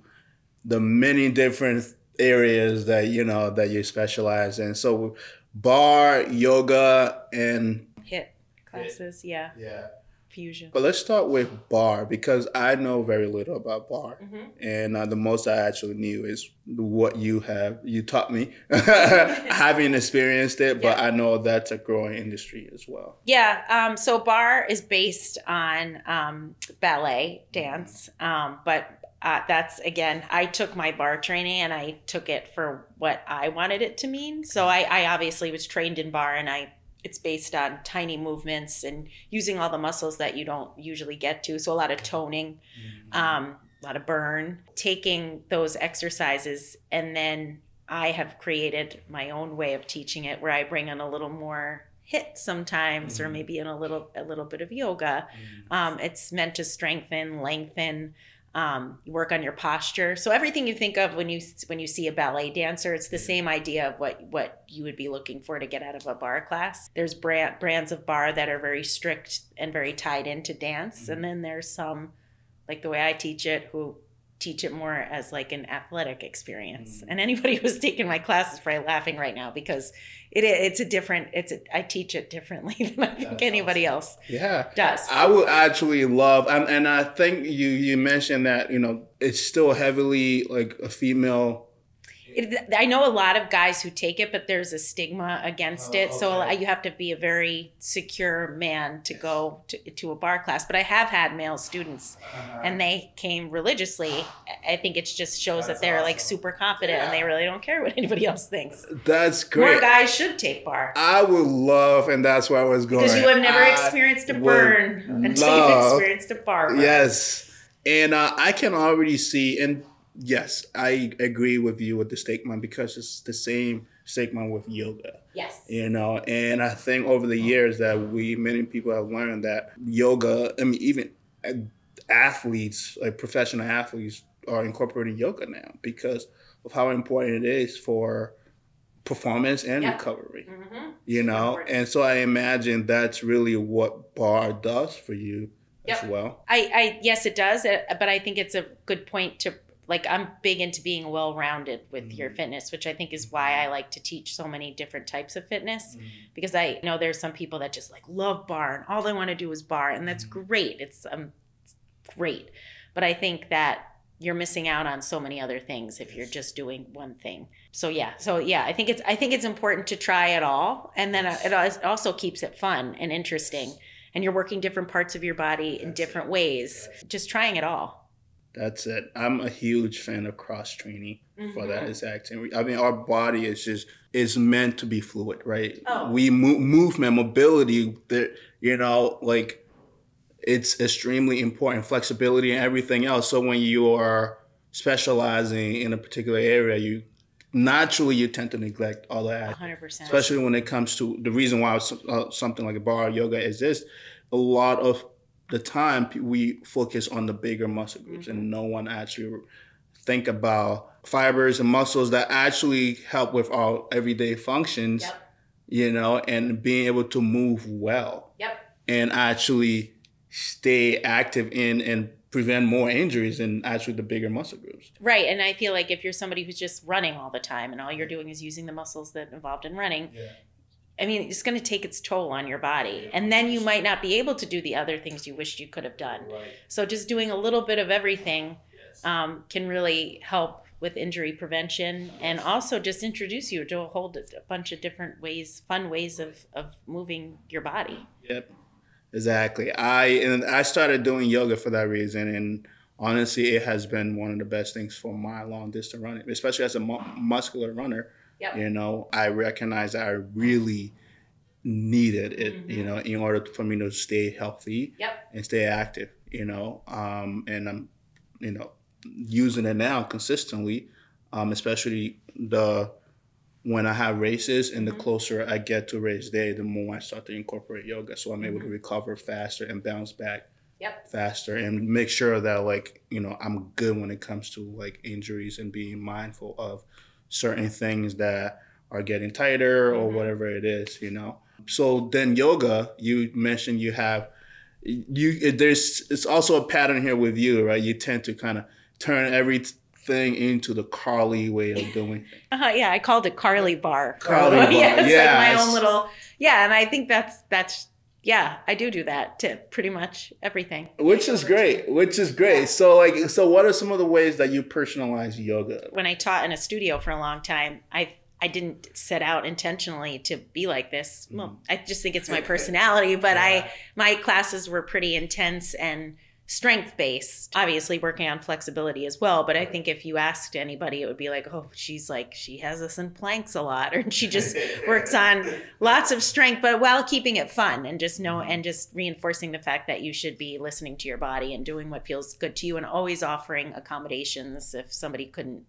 the many different areas that, you know, that you specialize in. So bar, yoga, and HIIT classes. Yeah. Yeah. Fusion. But let's start with bar, because I know very little about bar. Mm-hmm. And uh, the most I actually knew is what you have, you taught me. Having experienced it, but yeah. I know that's a growing industry as well. Yeah. Um, so bar is based on um, ballet dance, um, but Uh, that's, again, I took my bar training and I took it for what I wanted it to mean. So I, I obviously was trained in bar, and I it's based on tiny movements and using all the muscles that you don't usually get to. So a lot of toning, mm-hmm. um, a lot of burn, taking those exercises. And then I have created my own way of teaching it, where I bring in a little more HIIT sometimes, mm-hmm. or maybe in a little, a little bit of yoga. Mm-hmm. Um, it's meant to strengthen, lengthen, Um, you work on your posture. So everything you think of when you when you see a ballet dancer, it's the same idea of what, what you would be looking for to get out of a bar class. There's brand, brands of bar that are very strict and very tied into dance. And then there's some, like the way I teach it, who teach it more as like an athletic experience. Mm-hmm. And anybody who's taking my class is probably laughing right now, because it it's a different, it's a, I teach it differently than I think That's anybody awesome. else yeah. does. I would actually love, and, and I think you, you mentioned that, you know, it's still heavily like a female. It, I know a lot of guys who take it, but there's a stigma against oh, it. So okay. you have to be a very secure man to yes. go to, to a bar class. But I have had male students, uh-huh. and they came religiously. I think it just shows That's that they're awesome. like super confident, yeah. and they really don't care what anybody else thinks. That's great. More guys should take bar. I would love, and that's where I was going. Because you have never I experienced a burn love. until you've experienced a bar burn. Yes. And uh, I can already see, and yes, I agree with you with the stigma, because it's the same stigma with yoga. Yes. You know, and I think over the years that we, many people have learned that yoga, I mean, even athletes, like professional athletes, are incorporating yoga now because of how important it is for performance and yep. recovery, mm-hmm. you know? And so I imagine that's really what bar does for you yep. as well. I, I yes, it does. But I think it's a good point to, like, I'm big into being well-rounded with mm-hmm. your fitness, which I think is why I like to teach so many different types of fitness, mm-hmm. because I know there's some people that just like love bar and all they want to do is bar, and that's mm-hmm. great. It's um it's great. But I think that you're missing out on so many other things if you're just doing one thing. So yeah, so yeah, I think it's I think it's important to try it all, and then it also keeps it fun and interesting, and you're working different parts of your body in that's different it. ways, yes. just trying it all. That's it. I'm a huge fan of cross-training mm-hmm. for that exact thing. I mean, our body is just, is meant to be fluid, right? Oh. We move, movement, mobility, that, you know, like, it's extremely important, flexibility and everything else. So when you are specializing in a particular area, you naturally, you tend to neglect all that. one hundred percent. Especially when it comes to, the reason why something like a bar or yoga exists, a lot of the time we focus on the bigger muscle groups, mm-hmm. and no one actually think about fibers and muscles that actually help with our everyday functions, yep. you know, and being able to move well yep. and actually stay active in and prevent more injuries than actually the bigger muscle groups. Right. And I feel like if you're somebody who's just running all the time and all you're doing is using the muscles that are involved in running, yeah. I mean, it's going to take its toll on your body. And then you might not be able to do the other things you wished you could have done. Right. So just doing a little bit of everything um, can really help with injury prevention, and also just introduce you to a whole a bunch of different ways, fun ways of, of moving your body. Yep, exactly. I and I started doing yoga for that reason. And honestly, it has been one of the best things for my long distance running, especially as a mu- muscular runner. Yep. You know, I recognize I really needed it, mm-hmm. you know, in order for me to stay healthy yep. and stay active, you know, um, and I'm, you know, using it now consistently, um, especially the when I have races, and the mm-hmm. closer I get to race day, the more I start to incorporate yoga. So I'm mm-hmm. able to recover faster and bounce back yep. faster, and make sure that, like, you know, I'm good when it comes to like injuries and being mindful of certain things that are getting tighter or mm-hmm. whatever it is, you know. So then yoga, you mentioned you have, you there's, it's also a pattern here with you, right? You tend to kind of turn every thing into the Carly way of doing things. Uh-huh, yeah, I called it Carly Bar. Carly Bar, yeah. It's yes. like my own little, yeah, and I think that's, that's yeah, I do do that to pretty much everything. Which is great, which is great. Yeah. So like, so what are some of the ways that you personalize yoga? When I taught in a studio for a long time, I I didn't set out intentionally to be like this. Mm. Well, I just think it's my personality, but yeah. I my classes were pretty intense and strength-based, obviously working on flexibility as well. But I think if you asked anybody, it would be like, oh, she's like, she has us in planks a lot, or she just works on lots of strength, but while keeping it fun and just know, and just reinforcing the fact that you should be listening to your body and doing what feels good to you and always offering accommodations if somebody couldn't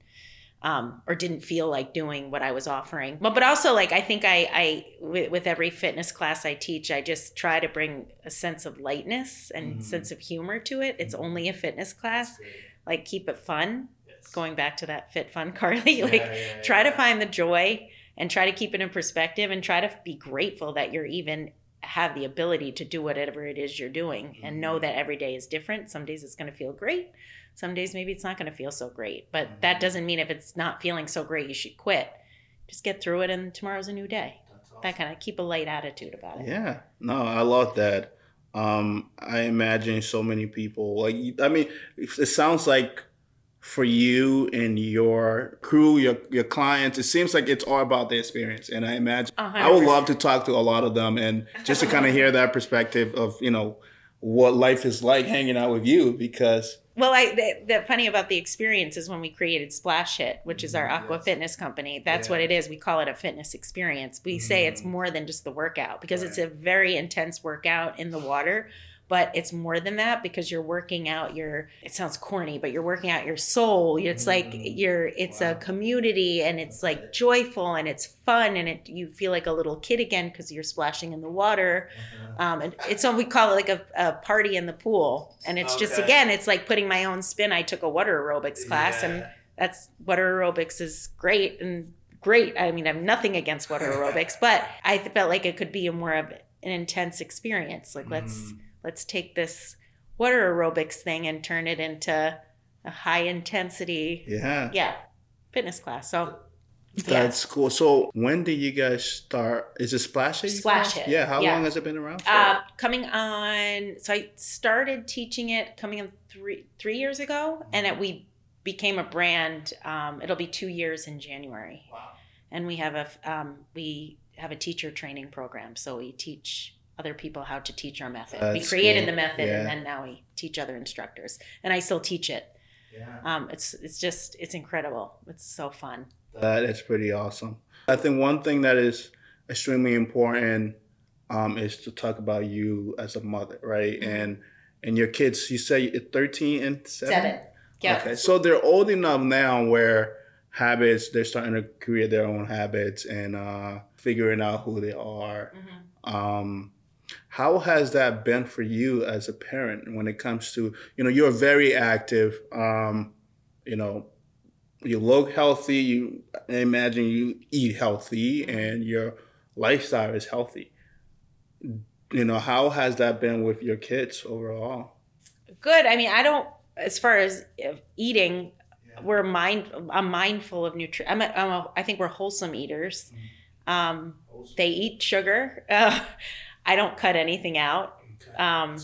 um, or didn't feel like doing what I was offering. But, but also like, I think I, I with, with every fitness class I teach, I just try to bring a sense of lightness and mm-hmm. sense of humor to it. It's mm-hmm. only a fitness class, like keep it fun. Yes. Going back to that Fit Fun Carly, yeah, like yeah, yeah, try yeah. to find the joy and try to keep it in perspective and try to be grateful that you're even have the ability to do whatever it is you're doing mm-hmm. and know that every day is different. Some days it's going to feel great. Some days maybe it's not going to feel so great, but mm-hmm. that doesn't mean if it's not feeling so great, you should quit. Just get through it and tomorrow's a new day. That's awesome. That kind of keep a light attitude about it. Yeah. No, I love that. Um, I imagine so many people, like, I mean, it sounds like for you and your crew, your your clients, it seems like it's all about the experience. And I imagine, one hundred percent. I would love to talk to a lot of them and just to kind of hear that perspective of, you know, what life is like hanging out with you because... Well, I, the, the funny about the experience is when we created Splash HIIT, which is our aqua yes. fitness company. That's yeah. what it is. We call it a fitness experience. We mm. say it's more than just the workout because right. it's a very intense workout in the water. But it's more than that because you're working out your, it sounds corny, but you're working out your soul. It's like you're, it's wow. a community and it's like joyful and it's fun and it you feel like a little kid again because you're splashing in the water. Mm-hmm. Um, and it's what we call it like a, a party in the pool. And it's okay. just, again, it's like putting my own spin. I took a water aerobics class yeah. and that's, water aerobics is great and great. I mean, I have nothing against water aerobics, but I felt like it could be a more of an intense experience. Like mm. let's... Let's take this water aerobics thing and turn it into a high intensity yeah. yeah, fitness class. So that's yeah. cool. So when did you guys start? Is it Splash HIIT? Splash HIIT. Yeah. How yeah. long has it been around for? Uh, coming on. So I started teaching it coming on three three years ago, mm-hmm. and it, we became a brand. Um, it'll be two years in January. Wow. And we have a um, we have a teacher training program, so we teach other people how to teach our method. That's we created cool. the method yeah. and then now we teach other instructors and I still teach it. Yeah. Um, it's, it's just, it's incredible. It's so fun. That is pretty awesome. I think one thing that is extremely important um, is to talk about you as a mother, right? Mm-hmm. And, and your kids, you say thirteen and seven? Seven. Yeah. Okay. So they're old enough now where habits, they're starting to create their own habits and uh, figuring out who they are. Mm-hmm. Um, How has that been for you as a parent when it comes to, you know, you're very active, um, you know, you look healthy, you I imagine you eat healthy and your lifestyle is healthy. You know, how has that been with your kids overall? Good. I mean, I don't, as far as eating, yeah. we're mind, I'm mindful of nutrition. I'm a, I'm a, I think we're wholesome eaters. Mm-hmm. Um, wholesome. They eat sugar. Uh, I don't cut anything out. Um,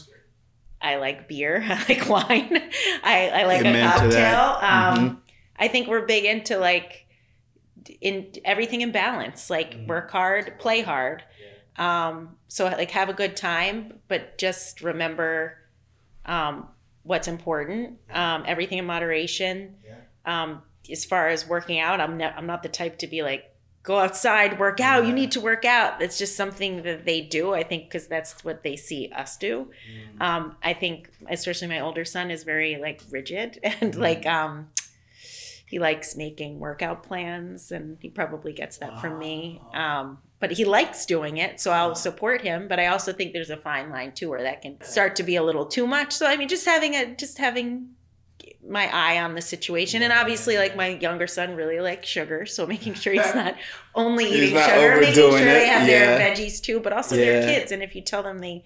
I like beer. I like wine. I, I like Amen a cocktail. Um, mm-hmm. I think we're big into like in everything in balance, like mm-hmm. work hard, play hard. Yeah. Um, so like have a good time, but just remember um, what's important, um, everything in moderation. Yeah. Um, as far as working out, I'm not, I'm not the type to be like, go outside, work out. Yeah. You need to work out. It's just something that they do, I think, because that's what they see us do. Mm. Um, I think, especially my older son is very like rigid and mm. like um, he likes making workout plans, and he probably gets that wow. from me. Um, but he likes doing it, so I'll support him. But I also think there's a fine line too, where that can start to be a little too much. So I mean, just having a just having. my eye on the situation, and obviously like my younger son really likes sugar, so making sure he's not only he's eating not sugar, making sure it. they have yeah. their veggies too, but also yeah. their kids. And if you tell them they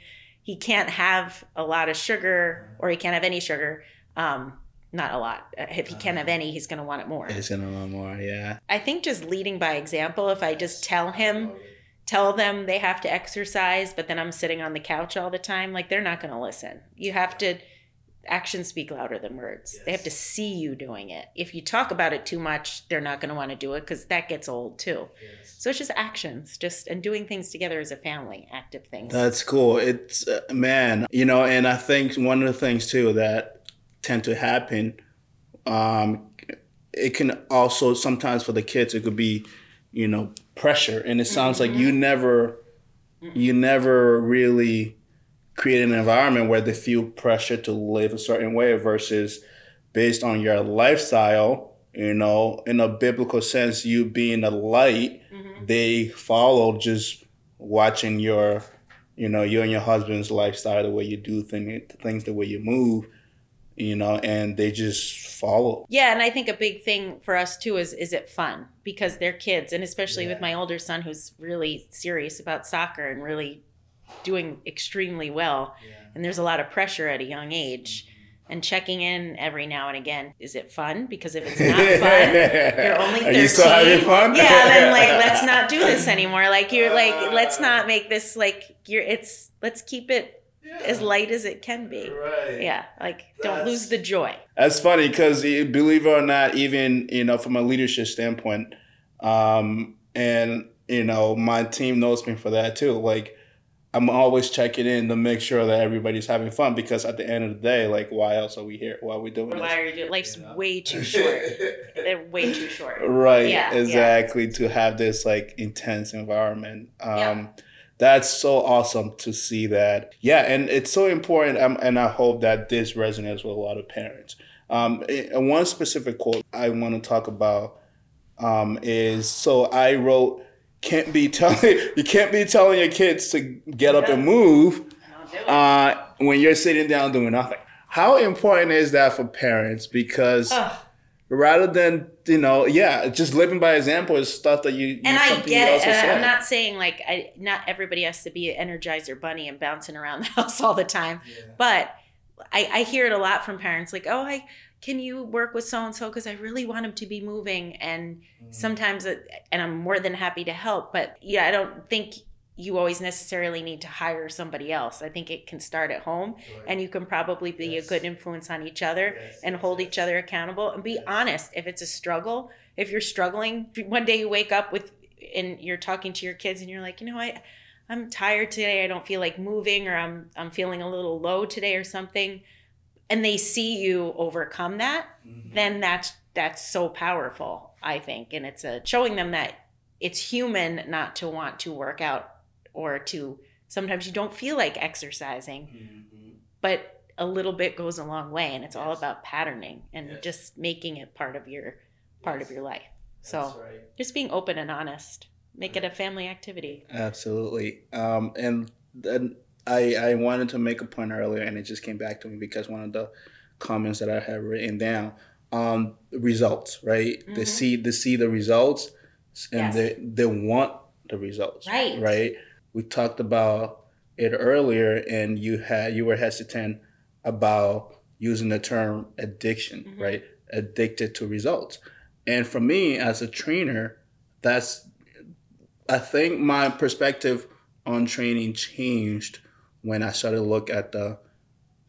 he can't have a lot of sugar or he can't have any sugar, um not a lot. If he can have any, he's going to want it more. He's going to want more, yeah. I think just leading by example, if I just tell him, tell them they have to exercise, but then I'm sitting on the couch all the time, like they're not going to listen. You have to, actions speak louder than words. Yes. They have to see you doing it. If you talk about it too much, they're not going to want to do it because that gets old too. Yes. So it's just actions, just and doing things together as a family, active things. That's cool. It's, uh, man, you know, and I think one of the things too that tend to happen, um it can also sometimes for the kids it could be, you know, pressure, and it sounds mm-hmm. like you never mm-hmm. you never really create an environment where they feel pressure to live a certain way versus based on your lifestyle, you know, in a biblical sense, you being a light, mm-hmm. they follow just watching your, you know, you and your husband's lifestyle, the way you do thing, things, the way you move, you know, and they just follow. Yeah. And I think a big thing for us too is, is it fun? Because they're kids, and especially yeah. with my older son, who's really serious about soccer and really doing extremely well. Yeah. And there's a lot of pressure at a young age, and checking in every now and again. Is it fun? Because if it's not fun, you're only thirteen. Are you still having fun? Yeah. Then like, let's not do this anymore. Like you're like, let's not make this like you're it's, let's keep it yeah. as light as it can be. Right. Yeah. Like, don't that's, lose the joy. That's funny because, believe it or not, even, you know, from a leadership standpoint, um, and, you know, my team knows me for that too. Like, I'm always checking in to make sure that everybody's having fun because at the end of the day, like, why else are we here? Why are we doing why this? Why are you doing Life's you know? way too short. They're way too short. Right. Yeah, exactly. Yeah. To have this, like, intense environment. Um, yeah. That's so awesome to see that. Yeah, and it's so important, um, and I hope that this resonates with a lot of parents. Um, it, one specific quote I want to talk about um, is, so I wrote, can't be telling you can't be telling your kids to get up and move uh, when you're sitting down doing nothing. How important is that for parents? Because... Ugh. Rather than, you know, yeah, just living by example is stuff that you. you and I get it. And I'm not saying like I, not everybody has to be an Energizer bunny and bouncing around the house all the time. Yeah. But I, I hear it a lot from parents, like, oh, I can you work with so and so because I really want him to be moving, and mm-hmm. sometimes, it, and I'm more than happy to help. But yeah, I don't think you always necessarily need to hire somebody else. I think it can start at home, right. and you can probably be yes. a good influence on each other yes. and hold yes. each other accountable and be yes. honest. If it's a struggle, if you're struggling, one day you wake up with and you're talking to your kids and you're like, you know, I, I'm tired today. I don't feel like moving, or I'm I'm feeling a little low today or something. And they see you overcome that. Mm-hmm. Then that's that's so powerful, I think. And it's a showing them that it's human not to want to work out, or to sometimes you don't feel like exercising, mm-hmm. but a little bit goes a long way, and it's yes. all about patterning and yes. just making it part of your part yes. of your life. So right. just being open and honest, make it a family activity. Absolutely. Um, and then I, I wanted to make a point earlier, and it just came back to me because one of the comments that I have written down, um, results, right? Mm-hmm. They see, they see the results, and yes. they, they want the results, right? Right. We talked about it earlier, and you had you were hesitant about using the term addiction, mm-hmm. right? Addicted to results. And for me as a trainer, that's I think my perspective on training changed when I started to look at the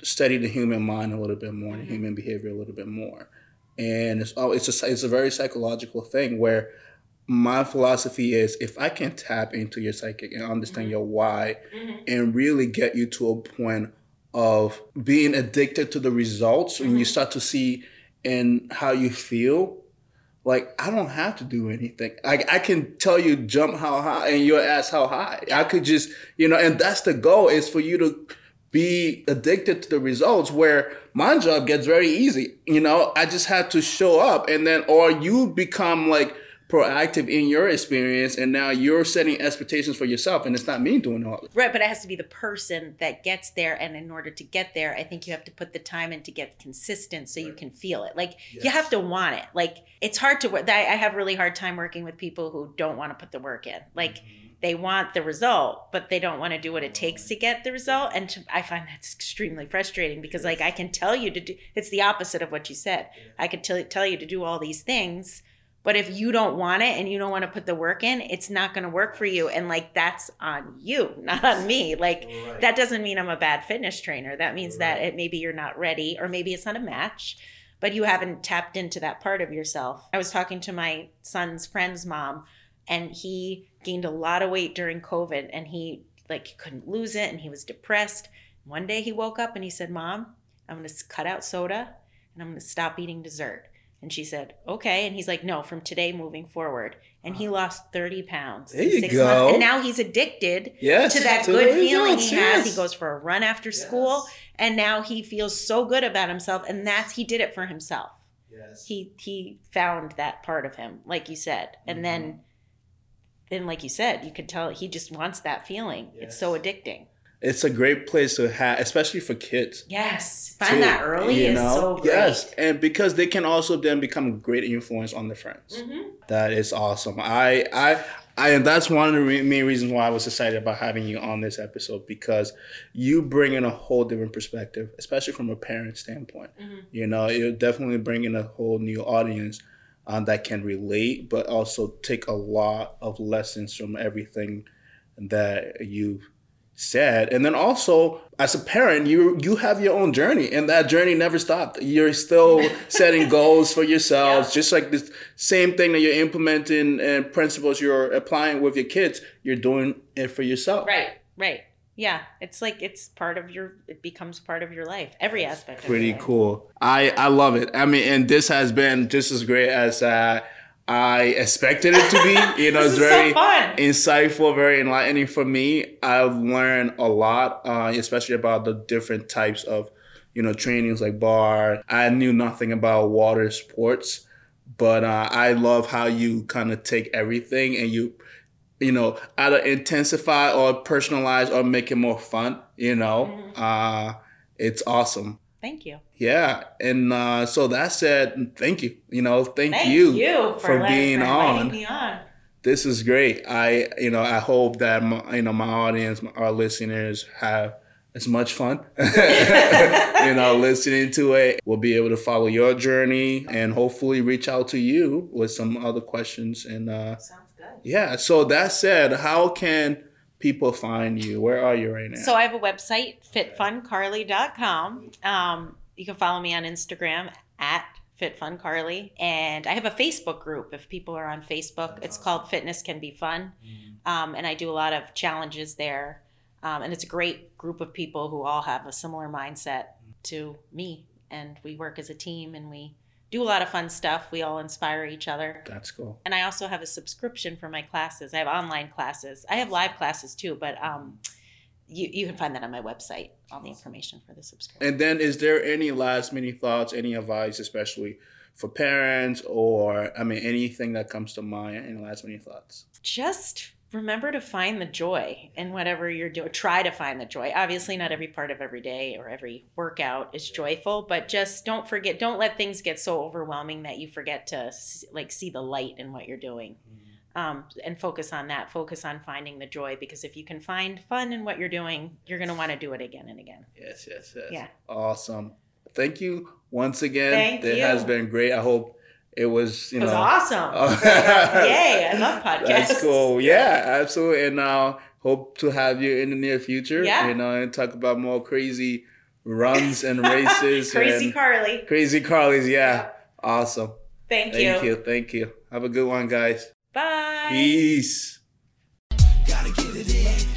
study the human mind a little bit more, mm-hmm. and human behavior a little bit more. And it's oh, it's a, it's a very psychological thing where my philosophy is if I can tap into your psychic and understand mm-hmm. your why mm-hmm. and really get you to a point of being addicted to the results mm-hmm. and you start to see and how you feel, like I don't have to do anything. Like I can tell you jump how high and you'll ask how high. I could just, you know, and that's the goal is for you to be addicted to the results where my job gets very easy. You know, I just have to show up and then, or you become like, proactive in your experience, and now you're setting expectations for yourself, and it's not me doing all that. Right, but it has to be the person that gets there, and in order to get there, I think you have to put the time in to get consistent so right. you can feel it. Like, yes. you have to want it. Like, it's hard to work. I have really hard time working with people who don't want to put the work in. Like, mm-hmm. They want the result, but they don't want to do what it takes to get the result. And to, I find that's extremely frustrating because, like, I can tell you to do, it's the opposite of what you said. I could tell, tell you to do all these things, but if you don't want it and you don't want to put the work in, it's not going to work for you. And, like, that's on you, not on me. Like, right. That doesn't mean I'm a bad fitness trainer. That means right. that it, maybe you're not ready, or maybe it's not a match, but you haven't tapped into that part of yourself. I was talking to my son's friend's mom, and he gained a lot of weight during COVID, and he like couldn't lose it, and he was depressed. One day he woke up and he said, "Mom, I'm going to cut out soda and I'm going to stop eating dessert." And she said, "Okay." And he's like, "No, from today moving forward." And he lost thirty pounds there in six you go. months. And now he's addicted yes, to that good feeling he yes. has. He goes for a run after yes. school, and now he feels so good about himself. And that's, he did it for himself. Yes. He, he found that part of him, like you said. And mm-hmm. then Then, like you said, you could tell he just wants that feeling. Yes. It's so addicting. It's a great place to have, especially for kids. Yes. Find too, that early you know? is so great. Yes. And because they can also then become a great influence on their friends. Mm-hmm. That is awesome. I, I, I, and that's one of the re- main reasons why I was excited about having you on this episode, because you bring in a whole different perspective, especially from a parent standpoint. Mm-hmm. You know, you're definitely bringing a whole new audience Um, that can relate, but also take a lot of lessons from everything that you've said. And then also, as a parent, you you have your own journey, and that journey never stopped. You're still setting goals for yourselves, yeah. just like this same thing that you're implementing and principles you're applying with your kids, you're doing it for yourself. Right, right. Yeah, it's like it's part of your, it becomes part of your life, every aspect of Pretty your life. Cool. I, I love it. I mean, and this has been just as great as uh, I expected it to be. You know, it's very so insightful, very enlightening for me. I've learned a lot, uh, especially about the different types of, you know, trainings like bar. I knew nothing about water sports, but uh, I love how you kind of take everything and you you know, either intensify or personalize or make it more fun, you know. Mm-hmm. Uh, it's awesome. Thank you. Yeah. And uh, so that said, thank you. You know, thank, thank you, you for, for letting, being for on. Me on. This is great. I, you know, I hope that, my, you know, my audience, my, our listeners have as much fun, you know, listening to it. We'll be able to follow your journey and hopefully reach out to you with some other questions and uh so- Yeah. So that said, how can people find you? Where are you right now? So I have a website, fit fun carly dot com. Um, you can follow me on Instagram at fit fun carly. And I have a Facebook group. If people are on Facebook, That's it's awesome. called Fitness Can Be Fun. Mm-hmm. Um, and I do a lot of challenges there. Um, and it's a great group of people who all have a similar mindset to me. And we work as a team, and we do a lot of fun stuff. We all inspire each other. That's cool. And I also have a subscription for my classes. I have online classes. I have live classes too, but um, you, you can find that on my website, all the information for the subscription. And then is there any last minute thoughts, any advice, especially for parents, or I mean, anything that comes to mind, any last minute thoughts? Just remember to find the joy in whatever you're doing. Try to find the joy. Obviously, not every part of every day or every workout is joyful, but just don't forget, don't let things get so overwhelming that you forget to like see the light in what you're doing. Mm-hmm. Um, and focus on that. Focus on finding the joy, because if you can find fun in what you're doing, you're going to want to do it again and again. Yes, yes, yes. Yeah. Awesome. Thank you once again. Thank it you. Has been great. I hope It was, you know. It was awesome. Yay, I love podcasts. That's cool. Yeah, absolutely. And uh, hope to have you in the near future. Yeah. You know, and talk about more crazy runs and races. Crazy and Carly. Crazy Carly's, yeah. Awesome. Thank you. Thank you. Thank you. Have a good one, guys. Bye. Peace. Gotta get it in.